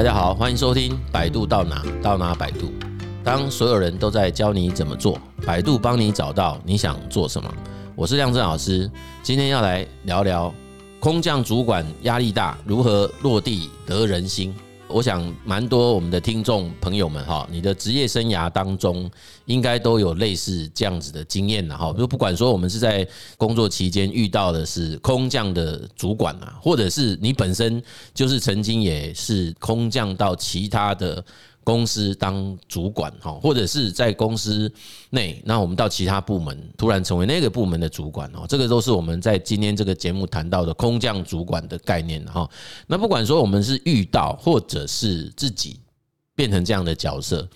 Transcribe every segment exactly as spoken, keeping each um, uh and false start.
大家好，欢迎收听百度到哪到哪百度。当所有人都在教你怎么做，百度帮你找到你想做什么。我是亮正老师，今天要来聊聊空降主管压力大，如何落地得人心。我想蛮多我们的听众朋友们，你的职业生涯当中应该都有类似这样子的经验，就不管说我们是在工作期间遇到的是空降的主管，或者是你本身就是曾经也是空降到其他的公司当主管，或者是在公司内，那我们到其他部门突然成为那个部门的主管，这个都是我们在今天这个节目谈到的空降主管的概念。那不管说我们是遇到或者是自己变成这样的角色，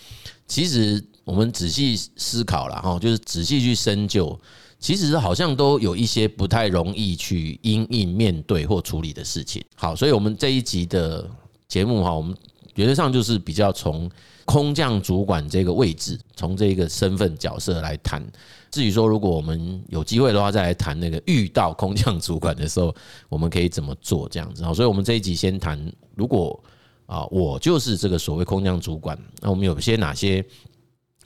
其实我们仔细思考啦，就是仔细去深究，其实好像都有一些不太容易去因应面对或处理的事情。好，所以我们这一集的节目，我们原则上就是比较从空降主管这个位置，从这个身份角色来谈。至于说如果我们有机会的话，再来谈那个遇到空降主管的时候我们可以怎么做这样子。所以我们这一集先谈，如果我就是这个所谓空降主管，那我们有些哪些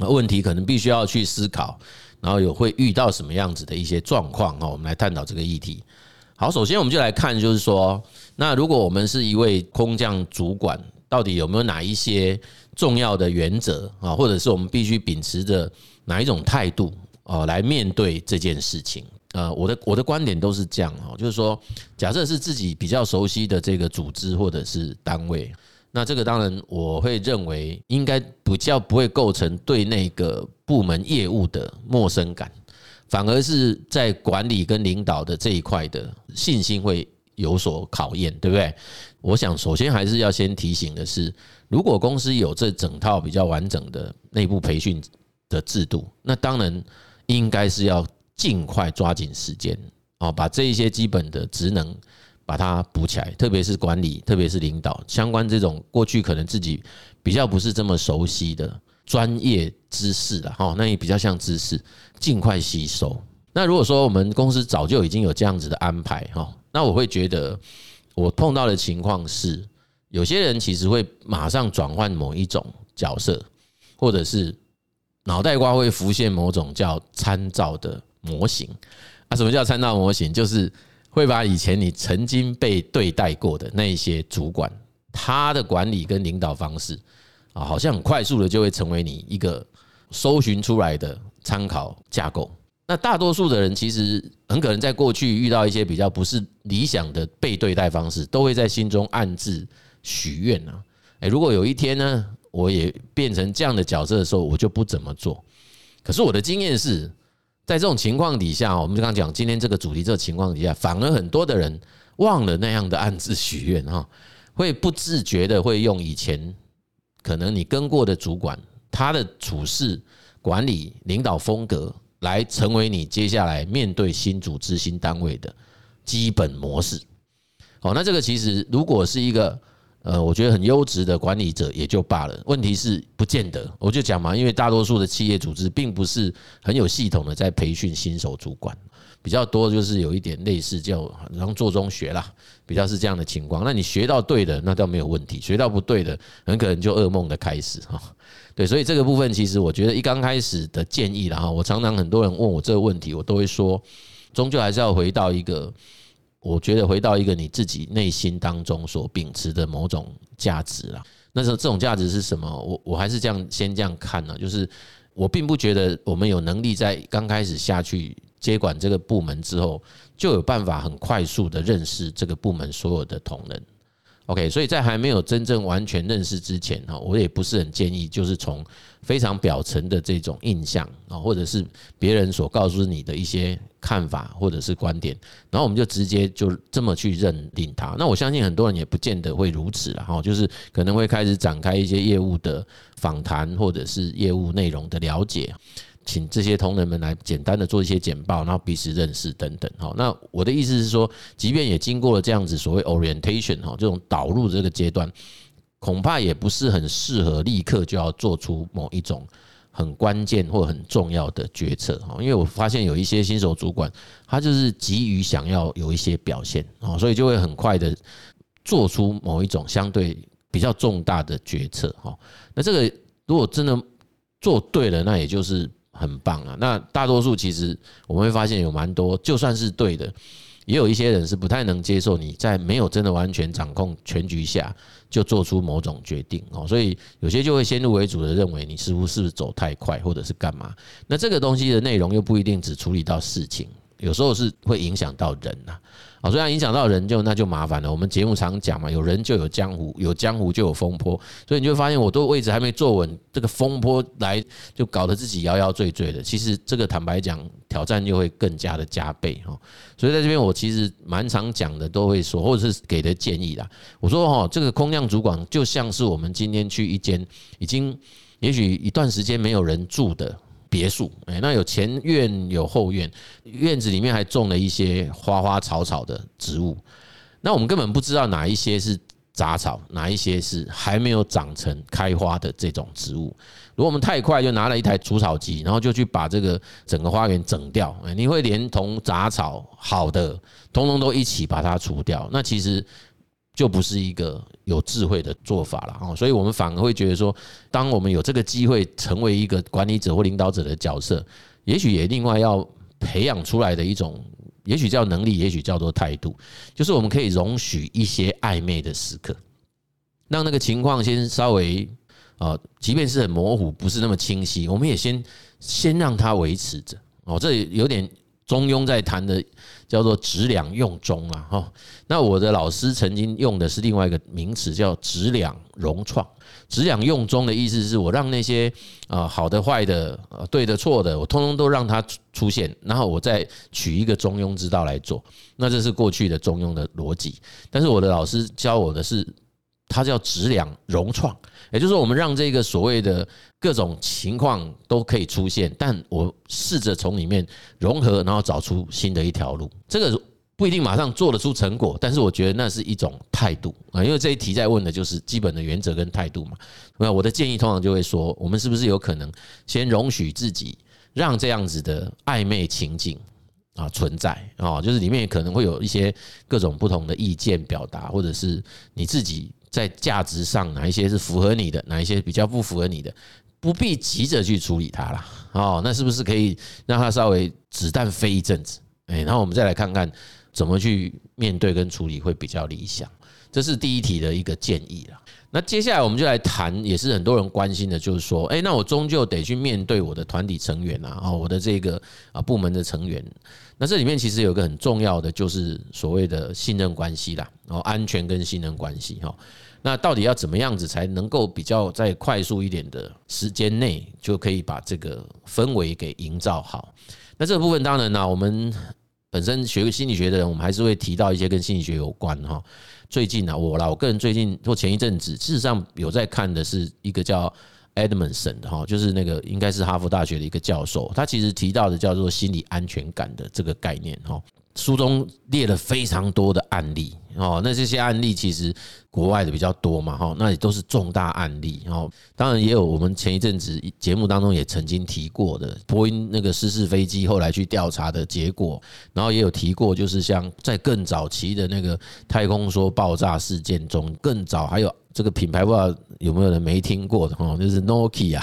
问题可能必须要去思考，然后有会遇到什么样子的一些状况，我们来探讨这个议题。好，首先我们就来看，就是说那如果我们是一位空降主管，到底有没有哪一些重要的原则，或者是我们必须秉持着哪一种态度来面对这件事情。我的我的观点都是这样，就是说假设是自己比较熟悉的这个组织或者是单位，那这个当然我会认为应该比较不会构成对那个部门业务的陌生感，反而是在管理跟领导的这一块的信心会有所考验，对不对？我想首先还是要先提醒的是，如果公司有这整套比较完整的内部培训的制度，那当然应该是要尽快抓紧时间，把这一些基本的职能把它补起来，特别是管理，特别是领导相关这种过去可能自己比较不是这么熟悉的专业知识，那也比较像知识，尽快吸收。那如果说我们公司早就已经有这样子的安排，那我会觉得我碰到的情况是，有些人其实会马上转换某一种角色，或者是脑袋瓜会浮现某种叫参照的模型。啊，什么叫参照模型？就是会把以前你曾经被对待过的那些主管，他的管理跟领导方式，好像很快速的就会成为你一个搜寻出来的参考架构。那大多数的人其实很可能在过去遇到一些比较不是理想的被对待方式，都会在心中暗自许愿啊，欸，如果有一天呢，我也变成这样的角色的时候，我就不怎么做。可是我的经验是，在这种情况底下，我们刚刚讲今天这个主题，这个情况底下，反而很多的人忘了那样的暗自许愿，会不自觉的会用以前可能你跟过的主管，他的处事、管理、领导风格，来成为你接下来面对新组织、新单位的基本模式。好，那这个其实如果是一个呃，我觉得很优质的管理者也就罢了，问题是不见得。我就讲嘛，因为大多数的企业组织并不是很有系统的在培训新手主管，比较多就是有一点类似叫然后做中学啦，比较是这样的情况。那你学到对的，那倒没有问题；学到不对的，很可能就噩梦的开始哈。对，所以这个部分其实我觉得一刚开始的建议啦，我常常很多人问我这个问题，我都会说，终究还是要回到一个，我觉得回到一个你自己内心当中所秉持的某种价值啦。那时候这种价值是什么？我我还是这样先这样看呢，就是我并不觉得我们有能力在刚开始下去接管这个部门之后，就有办法很快速的认识这个部门所有的同仁。OK， 所以在还没有真正完全认识之前，我也不是很建议就是从非常表层的这种印象，或者是别人所告诉你的一些看法或者是观点，然后我们就直接就这么去认定它。那我相信很多人也不见得会如此啦，就是可能会开始展开一些业务的访谈或者是业务内容的了解，请这些同仁们来简单的做一些简报，然后彼此认识等等。那我的意思是说，即便也经过了这样子所谓 orientation 这种导入这个阶段，恐怕也不是很适合立刻就要做出某一种很关键或很重要的决策，因为我发现有一些新手主管，他就是急于想要有一些表现，所以就会很快的做出某一种相对比比较重大的决策。那这个如果真的做对了，那也就是很棒啊。那大多数其实我们会发现有蛮多，就算是对的，也有一些人是不太能接受你在没有真的完全掌控全局下就做出某种决定，所以有些就会先入为主的认为你似乎是不是走太快或者是干嘛。那这个东西的内容又不一定只处理到事情，有时候是会影响到人啊。好，虽然影响到人就那就麻烦了。我们节目常讲嘛，有人就有江湖，有江湖就有风波，所以你就发现我都位置还没坐稳，这个风波来就搞得自己摇摇坠坠的。其实这个坦白讲，挑战就会更加的加倍。所以在这边我其实蛮常讲的，都会说或者是给的建议啦。我说这个空降主管就像是我们今天去一间已经也许一段时间没有人住的别墅，那有前院有后院，院子里面还种了一些花花草草的植物，那我们根本不知道哪一些是杂草，哪一些是还没有长成开花的这种植物。如果我们太快就拿了一台除草机，然后就去把这个整个花园整掉，你会连同杂草好的通通都一起把它除掉，那其实就不是一个有智慧的做法了。所以我们反而会觉得说，当我们有这个机会成为一个管理者或领导者的角色，也许也另外要培养出来的一种，也许叫能力，也许叫做态度，就是我们可以容许一些暧昧的时刻，让那个情况先稍微，即便是很模糊，不是那么清晰，我们也先先让它维持着。这有点中庸在谈的叫做质两用中啦。那我的老师曾经用的是另外一个名词，叫质两融创。质两用中的意思是我让那些好的坏的对的错的我通通都让它出现，然后我再取一个中庸之道来做。那这是过去的中庸的逻辑，但是我的老师教我的是它叫质两融创，也就是说我们让这个所谓的各种情况都可以出现，但我试着从里面融合，然后找出新的一条路。这个不一定马上做得出成果，但是我觉得那是一种态度，因为这一题在问的就是基本的原则跟态度嘛。我的建议通常就会说，我们是不是有可能先容许自己让这样子的暧昧情境啊存在啊，就是里面可能会有一些各种不同的意见表达，或者是你自己在价值上哪一些是符合你的，哪一些比较不符合你的，不必急着去处理它啦。哦，那是不是可以让它稍微子弹飞一阵子，然后我们再来看看怎么去面对跟处理会比较理想。这是第一题的一个建议啦。那接下来我们就来谈，也是很多人关心的，就是说，哎，那我终究得去面对我的团体成员啊，我的这个部门的成员。那这里面其实有一个很重要的，就是所谓的信任关系啦，安全跟信任关系。那到底要怎么样子才能够比较在快速一点的时间内就可以把这个氛围给营造好？那这个部分当然啦，我们本身学心理学的人，我们还是会提到一些跟心理学有关。最近啊，我啦，我个人最近或前一阵子，事实上有在看的是一个叫 Edmondson 的，就是那个应该是哈佛大学的一个教授，他其实提到的叫做心理安全感的这个概念。书中列了非常多的案例，那这些案例其实国外的比较多嘛，那也都是重大案例。当然也有我们前一阵子节目当中也曾经提过的波音那个失事飞机后来去调查的结果，然后也有提过，就是像在更早期的那个太空梭爆炸事件中，更早还有这个品牌不知道有没有人没听过的，就是 Nokia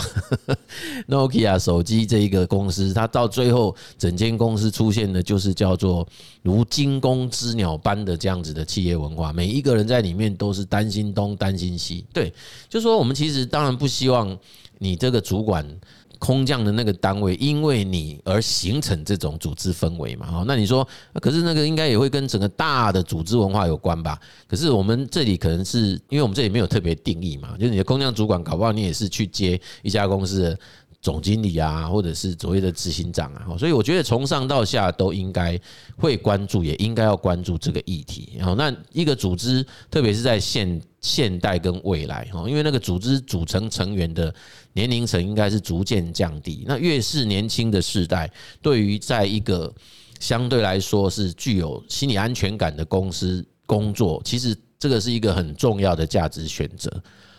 Nokia 手机这一个公司，它到最后整间公司出现的就是叫做如惊弓之鸟般的这样子的企业文化，每一个人在里面都是担心东担心西。对，就是说我们其实当然不希望你这个主管空降的那个单位因为你而形成这种组织氛围嘛。那你说可是那个应该也会跟整个大的组织文化有关吧，可是我们这里可能是因为我们这里没有特别定义嘛，就是你的空降主管搞不好你也是去接一家公司的总经理啊，或者是所谓的执行长啊，所以我觉得从上到下都应该会关注，也应该要关注这个议题。那一个组织，特别是在现现代跟未来，因为那个组织组成成员的年龄层应该是逐渐降低，那越是年轻的世代，对于在一个相对来说是具有心理安全感的公司工作，其实这个是一个很重要的价值选择。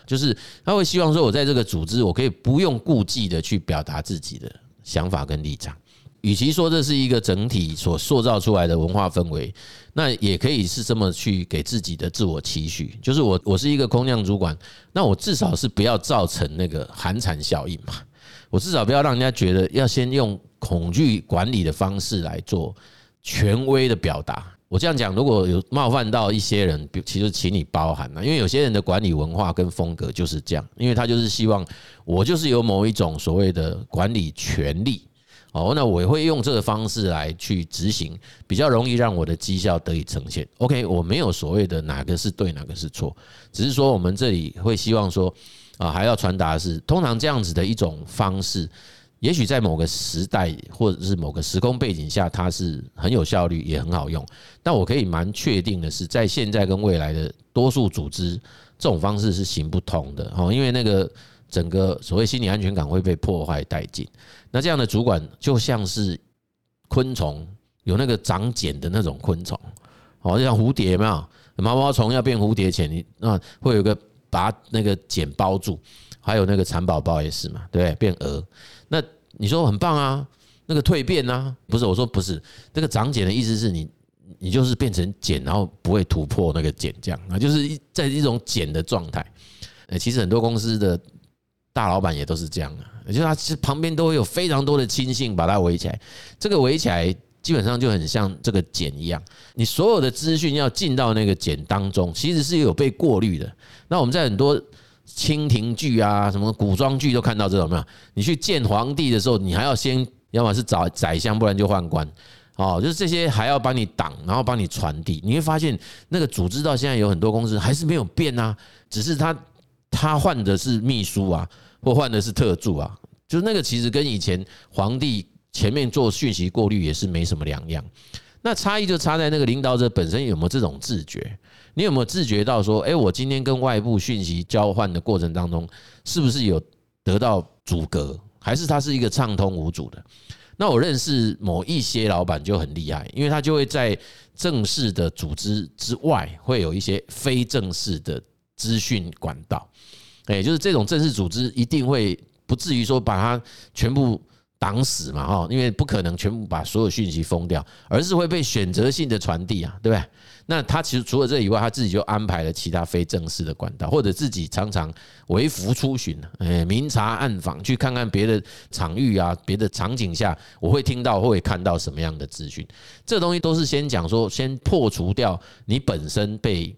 就是他会希望说，我在这个组织，我可以不用顾忌的去表达自己的想法跟立场，与其说这是一个整体所塑造出来的文化氛围，那也可以是这么去给自己的自我期许，就是我我是一个空降主管，那我至少是不要造成那个寒蝉效应嘛，我至少不要让人家觉得要先用恐惧管理的方式来做权威的表达。我这样讲，如果有冒犯到一些人，其实请你包涵啦，因为有些人的管理文化跟风格就是这样，因为他就是希望我就是有某一种所谓的管理权利，那我也会用这个方式来去执行，比较容易让我的绩效得以呈现。 OK， 我没有所谓的哪个是对哪个是错，只是说我们这里会希望说啊，还要传达的是，通常这样子的一种方式，也许在某个时代或者是某个时空背景下，它是很有效率也很好用，但我可以蛮确定的是，在现在跟未来的多数组织，这种方式是行不通的，因为那个整个所谓心理安全感会被破坏殆尽。那这样的主管就像是昆虫，有那个长茧的那种昆虫，就像蝴蝶有没有，毛毛虫要变蝴蝶前，那会有一个把那个茧包住，还有那个蚕宝宝也是嘛，对不对？变蛾，那你说很棒啊，那个蜕变啊，不是，我说不是，那个长茧的意思是你你就是变成茧，然后不会突破那个茧，这样就是在一种茧的状态。其实很多公司的大老板也都是这样的，就是他旁边都会有非常多的亲信把它围起来，这个围起来基本上就很像这个茧一样，你所有的资讯要进到那个茧当中，其实是有被过滤的。那我们在很多清廷剧啊，什么古装剧都看到这种，没有？你去见皇帝的时候，你还要先要么是找宰相，不然就宦官，哦，就是这些还要帮你挡，然后帮你传递。你会发现那个组织到现在有很多公司还是没有变啊，只是他他换的是秘书啊，或换的是特助啊，就是那个其实跟以前皇帝前面做讯息过滤也是没什么两样。那差异就差在那个领导者本身有没有这种自觉，你有没有自觉到说，哎，我今天跟外部讯息交换的过程当中，是不是有得到阻隔，还是它是一个畅通无阻的？那我认识某一些老板就很厉害，因为他就会在正式的组织之外，会有一些非正式的资讯管道，哎，就是这种正式组织一定会不至于说把它全部挡死嘛，因为不可能全部把所有讯息封掉，而是会被选择性的传递啊，对不对？那他其实除了这以外，他自己就安排了其他非正式的管道，或者自己常常微服出巡，明察暗访，去看看别的场域啊，别的场景下我会听到会看到什么样的资讯。这东西都是先讲说，先破除掉你本身被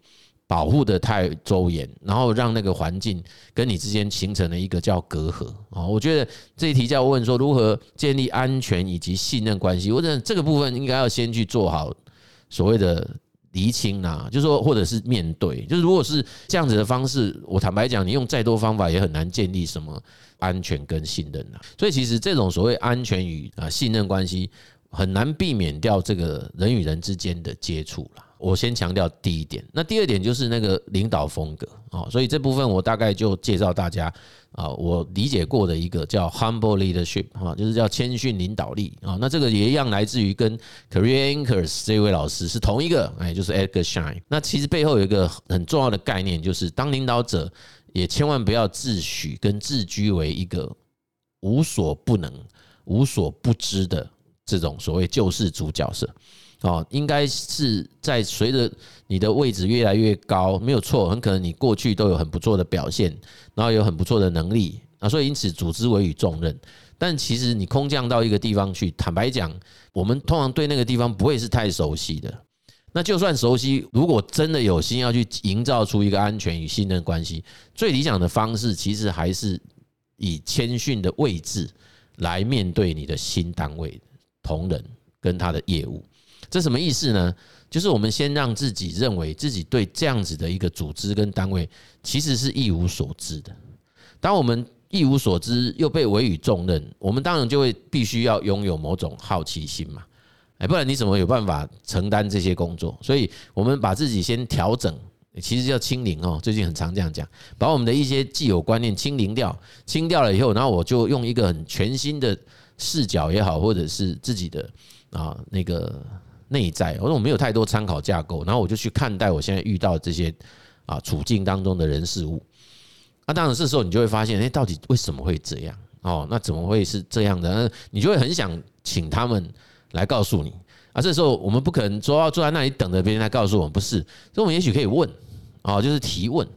保护的太周延，然后让那个环境跟你之间形成了一个叫隔阂。我觉得这一题叫问说如何建立安全以及信任关系，我觉得这个部分应该要先去做好所谓的厘清啊，就是说或者是面对，就是如果是这样子的方式，我坦白讲，你用再多方法也很难建立什么安全跟信任啊。所以其实这种所谓安全与信任关系，很难避免掉这个人与人之间的接触啦。我先强调第一点，那第二点就是那个领导风格，所以这部分我大概就介绍大家我理解过的一个叫 Humble Leadership， 就是叫谦逊领导力。那这个也一样来自于跟 Career Anchors 这位老师是同一个，就是 Edgar Schein。 那其实背后有一个很重要的概念，就是当领导者也千万不要自诩跟自居为一个无所不能无所不知的这种所谓救世主角色，应该是在随着你的位置越来越高，没有错，很可能你过去都有很不错的表现，然后有很不错的能力，所以因此组织委以重任。但其实你空降到一个地方去，坦白讲，我们通常对那个地方不会是太熟悉的。那就算熟悉，如果真的有心要去营造出一个安全与信任关系，最理想的方式其实还是以谦逊的位置来面对你的新单位同仁跟他的业务。这什么意思呢？就是我们先让自己认为自己对这样子的一个组织跟单位其实是一无所知的。当我们一无所知又被委以重任，我们当然就会必须要拥有某种好奇心嘛，不然你怎么有办法承担这些工作？所以我们把自己先调整，其实叫清零哦，最近很常这样讲，把我们的一些既有观念清零掉，清掉了以后，然后我就用一个很全新的视角也好，或者是自己的啊那个内在，我说我没有太多参考架构，然后我就去看待我现在遇到这些啊处境当中的人事物。那当然这时候你就会发现，哎，到底为什么会这样？哦，那怎么会是这样的？你就会很想请他们来告诉你啊。这时候我们不可能说要坐在那里等着别人来告诉我们，不是。所以我们也许可以问啊，就是提问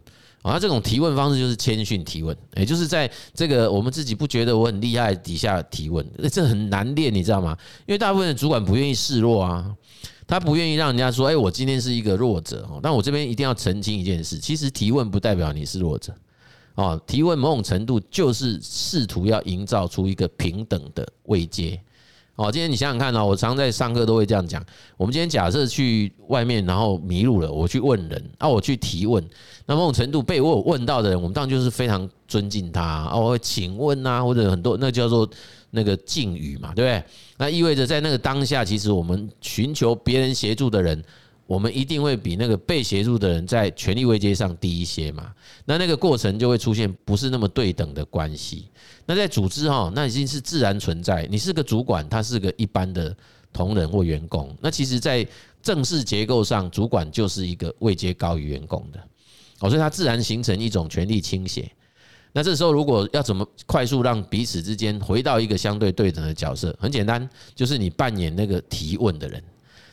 啊。这种提问方式就是谦逊提问，也就是在这个我们自己不觉得我很厉害底下提问，这很难练，你知道吗？因为大部分的主管不愿意示弱啊。他不愿意让人家说，哎，我今天是一个弱者。但我这边一定要澄清一件事，其实提问不代表你是弱者。提问某种程度就是试图要营造出一个平等的位阶。今天你想想看，我常在上课都会这样讲，我们今天假设去外面然后迷路了，我去问人啊，我去提问，那某种程度被我问到的人，我们当然就是非常尊敬他啊，我会请问啊，或者很多那叫做那个敬语嘛，对不对？那意味着在那个当下，其实我们寻求别人协助的人，我们一定会比那个被协助的人在权力位阶上低一些嘛。那那个过程就会出现不是那么对等的关系。那在组织哈，那已经是自然存在。你是个主管，他是个一般的同仁或员工。那其实，在正式结构上，主管就是一个位阶高于员工的，所以它自然形成一种权力倾斜。那这时候如果要怎么快速让彼此之间回到一个相对对等的角色，很简单，就是你扮演那个提问的人。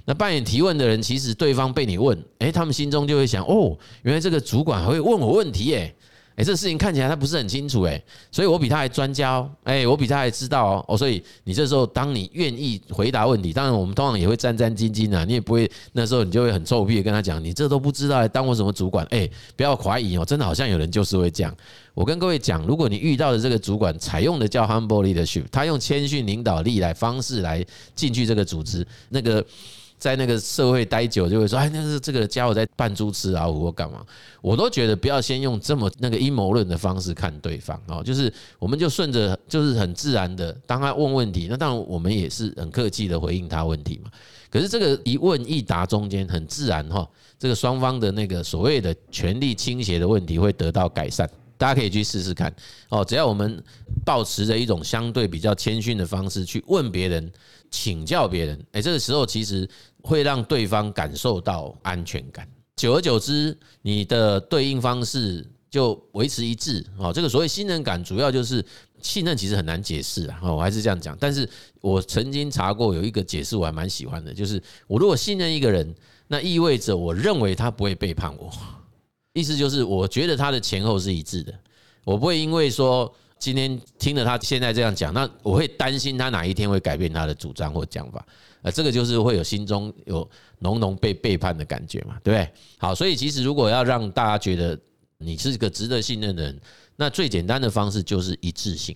那扮演提问的人，其实对方被你问，哎，他们心中就会想，哦，原来这个主管还会问我问题耶，哎，这事情看起来他不是很清楚哎，所以我比他还专家哦，哎，我比他还知道哦，哦，所以你这时候当你愿意回答问题，当然我们通常也会战战兢兢啊，你也不会那时候你就会很臭屁的跟他讲，你这都不知道，当我什么主管？哎，不要怀疑哦，真的好像有人就是会这样。我跟各位讲，如果你遇到的这个主管采用的叫 Humble Leadership， 他用谦逊领导力来方式来进去这个组织，那个在那个社会待久就会说，哎，那是这个家伙在扮猪吃老虎或干嘛？我都觉得不要先用这么那个阴谋论的方式看对方哦，就是我们就顺着，就是很自然的，当他问问题，那当然我们也是很客气的回应他问题嘛。可是这个一问一答中间很自然哈，这个双方的那个所谓的权力倾斜的问题会得到改善。大家可以去试试看哦，只要我们抱持着一种相对比较谦逊的方式去问别人、请教别人，哎，这个时候其实会让对方感受到安全感。久而久之，你的对应方式就维持一致哦。这个所谓信任感，主要就是信任，其实很难解释啊。我还是这样讲，但是我曾经查过有一个解释，我还蛮喜欢的，就是我如果信任一个人，那意味着我认为他不会背叛我。意思就是我觉得他的前后是一致的，我不会因为说今天听了他现在这样讲，那我会担心他哪一天会改变他的主张或讲法，这个就是会有心中有浓浓被背叛的感觉嘛，对不对？好，所以其实如果要让大家觉得你是个值得信任的人，那最简单的方式就是一致性，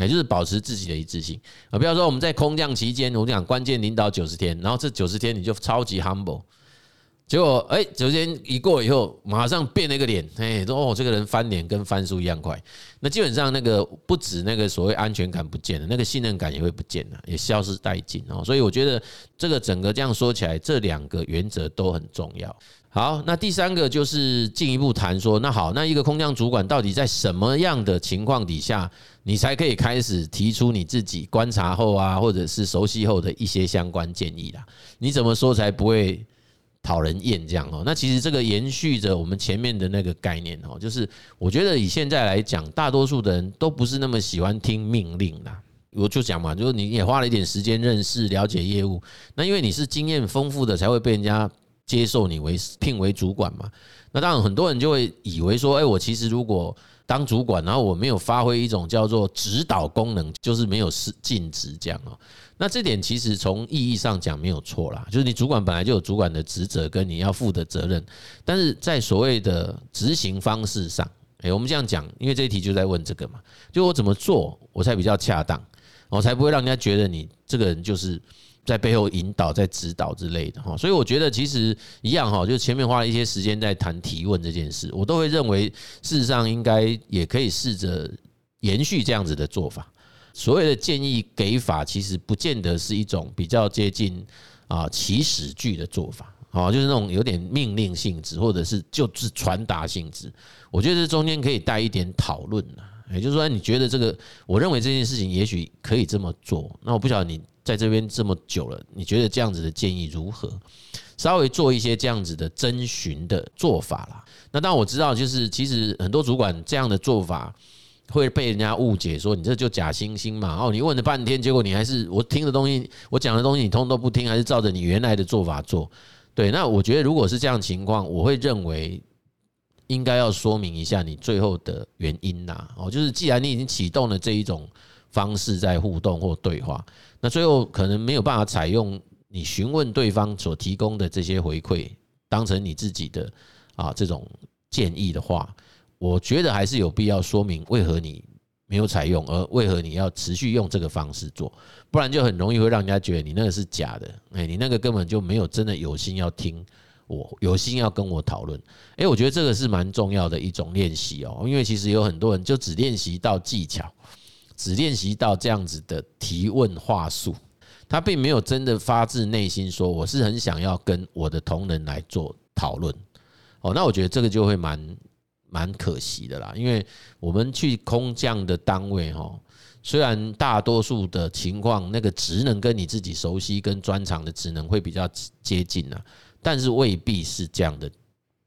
也就是保持自己的一致性啊，不要说我们在空降期间，我们讲关键领导九十天，然后这九十天你就超级 humble。结果，哎，九天一过以后，马上变了一个脸，哎，说哦，这个人翻脸跟翻书一样快。那基本上那个不止那个所谓安全感不见了，那个信任感也会不见了，也消失殆尽哦。所以我觉得这个整个这样说起来，这两个原则都很重要。好，那第三个就是进一步谈说，那好，那一个空降主管到底在什么样的情况底下，你才可以开始提出你自己观察后啊，或者是熟悉后的一些相关建议啦？你怎么说才不会讨人厌这样哦？那其实这个延续着我们前面的那个概念哦，就是我觉得以现在来讲，大多数的人都不是那么喜欢听命令啦。我就讲嘛，就是你也花了一点时间认识、了解业务，那因为你是经验丰富的，才会被人家接受你为聘为主管嘛。那当然，很多人就会以为说，哎，我其实如果当主管，然后我没有发挥一种叫做指导功能，就是没有尽职这样哦。那这点其实从意义上讲没有错啦，就是你主管本来就有主管的职责跟你要负的责任，但是在所谓的执行方式上，哎，我们这样讲，因为这一题就在问这个嘛，就我怎么做我才比较恰当，我才不会让人家觉得你这个人就是在背后引导、在指导之类的。所以我觉得其实一样哈，就前面花了一些时间在谈提问这件事，我都会认为事实上应该也可以试着延续这样子的做法。所谓的建议给法，其实不见得是一种比较接近啊起始句的做法，就是那种有点命令性质，或者是就是传达性质。我觉得这中间可以带一点讨论啊，也就是说，你觉得这个，我认为这件事情也许可以这么做，那我不晓得你在这边这么久了，你觉得这样子的建议如何？稍微做一些这样子的征询的做法啦。那当然我知道，就是其实很多主管这样的做法，会被人家误解说你这就假惺惺嘛，哦，你问了半天，结果你还是我听的东西，我讲的东西你通都不听，还是照着你原来的做法做。对，那我觉得如果是这样的情况，我会认为应该要说明一下你最后的原因啦，哦，就是既然你已经启动了这一种方式在互动或对话，那最后可能没有办法采用你询问对方所提供的这些回馈当成你自己的啊这种建议的话，我觉得还是有必要说明为何你没有采用，而为何你要持续用这个方式做，不然就很容易会让人家觉得你那个是假的，你那个根本就没有真的有心要听我，有心要跟我讨论。欸，我觉得这个是蛮重要的一种练习哦，因为其实有很多人就只练习到技巧，只练习到这样子的提问话术，他并没有真的发自内心说我是很想要跟我的同仁来做讨论。哦，那我觉得这个就会蛮蛮可惜的啦，因为我们去空降的单位哦，虽然大多数的情况那个职能跟你自己熟悉跟专长的职能会比较接近啦，但是未必是这样的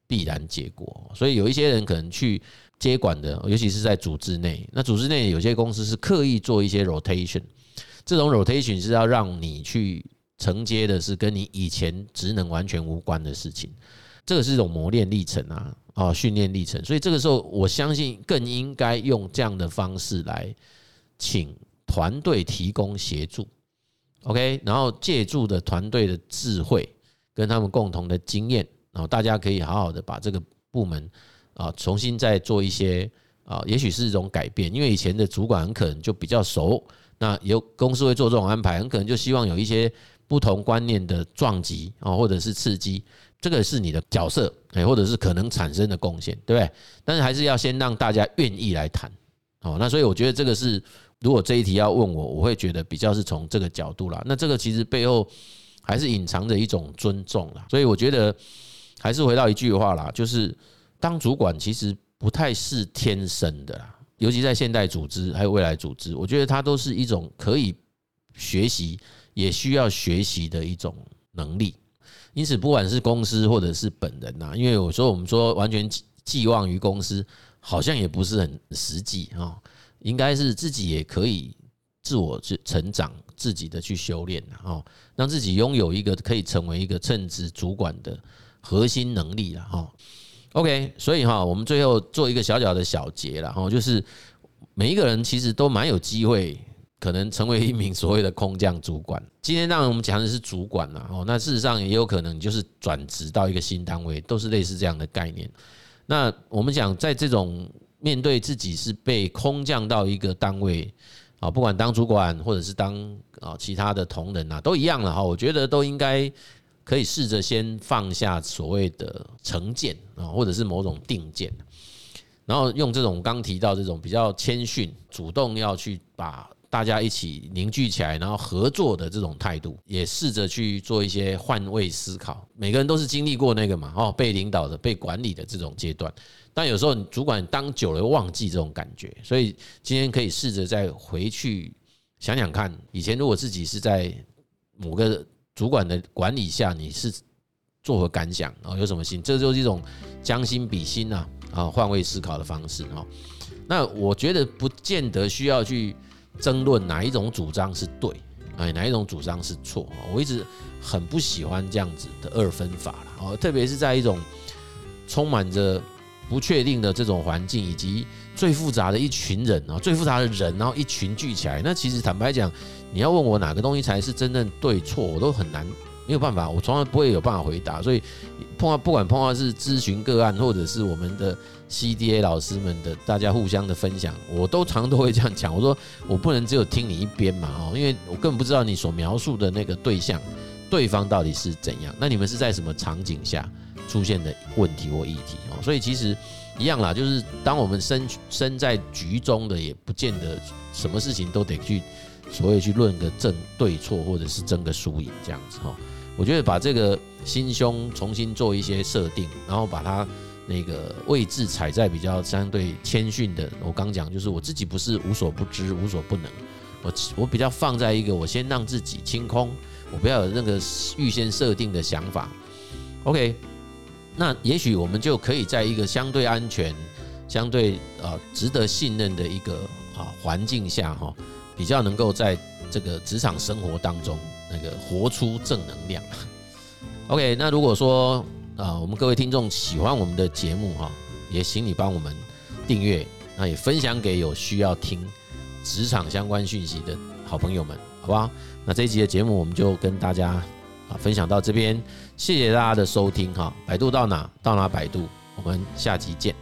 必然结果。所以有一些人可能去接管的，尤其是在组织内，那组织内有些公司是刻意做一些 rotation， 这种 rotation 是要让你去承接的是跟你以前职能完全无关的事情，这个是一种磨练历程啊，哦，训练历程。所以这个时候我相信更应该用这样的方式来请团队提供协助， OK， 然后借助的团队的智慧跟他们共同的经验，然后大家可以好好的把这个部门啊重新再做一些啊，也许是一种改变，因为以前的主管很可能就比较熟，那有公司会做这种安排，很可能就希望有一些不同观念的撞击啊，或者是刺激，这个是你的角色，或者是可能产生的贡献，对不对？但是还是要先让大家愿意来谈。好，那所以我觉得这个是，如果这一题要问我，我会觉得比较是从这个角度啦。那这个其实背后还是隐藏着一种尊重啦。所以我觉得还是回到一句话啦，就是当主管其实不太是天生的啦，尤其在现代组织还有未来组织，我觉得它都是一种可以学习也需要学习的一种能力。因此不管是公司或者是本人啊，因为有时候我们说完全寄望于公司好像也不是很实际，应该是自己也可以自我成长，自己的去修炼，让自己拥有一个可以成为一个称职主管的核心能力啦。 OK， 所以我们最后做一个小小的小结啦，就是每一个人其实都蛮有机会可能成为一名所谓的空降主管。今天当然我们讲的是主管啦，那事实上也有可能就是转职到一个新单位，都是类似这样的概念。那我们讲在这种面对自己是被空降到一个单位，不管当主管或者是当其他的同仁啊，都一样了，我觉得都应该可以试着先放下所谓的成见或者是某种定见，然后用这种刚提到这种比较谦逊主动要去把大家一起凝聚起来，然后合作的这种态度，也试着去做一些换位思考。每个人都是经历过那个嘛，哦，被领导的、被管理的这种阶段。但有时候你主管当久了，忘记这种感觉，所以今天可以试着再回去想想看，以前如果自己是在某个主管的管理下，你是作何感想啊？有什么心？这就是一种将心比心啊，啊，换位思考的方式啊。那我觉得不见得需要去争论哪一种主张是对，哪一种主张是错。我一直很不喜欢这样子的二分法啦，特别是在一种充满着不确定的这种环境，以及最复杂的一群人，最复杂的人，然后一群聚起来。那其实坦白讲，你要问我哪个东西才是真正对错，我都很难，没有办法，我从来不会有办法回答。所以碰到不管碰到是咨询个案，或者是我们的 C D A 老师们的大家互相的分享，我都常都会这样讲，我说我不能只有听你一边嘛，因为我根本不知道你所描述的那个对象对方到底是怎样，那你们是在什么场景下出现的问题或议题。所以其实一样啦，就是当我们 身, 身在局中的，也不见得什么事情都得去所谓去论个正对错，或者是争个输赢这样子。我觉得把这个心胸重新做一些设定，然后把它那个位置踩在比较相对谦逊的，我刚讲就是我自己不是无所不知无所不能，我我比较放在一个我先让自己清空，我不要有那个预先设定的想法。 OK， 那也许我们就可以在一个相对安全相对呃值得信任的一个啊环境下哈，比较能够在这个职场生活当中那个活出正能量。OK， 那如果说啊我们各位听众喜欢我们的节目哈，也请你帮我们订阅，那也分享给有需要听职场相关讯息的好朋友们，好不好？那这一集的节目我们就跟大家分享到这边，谢谢大家的收听哈。百度到哪？到哪百度？我们下集见。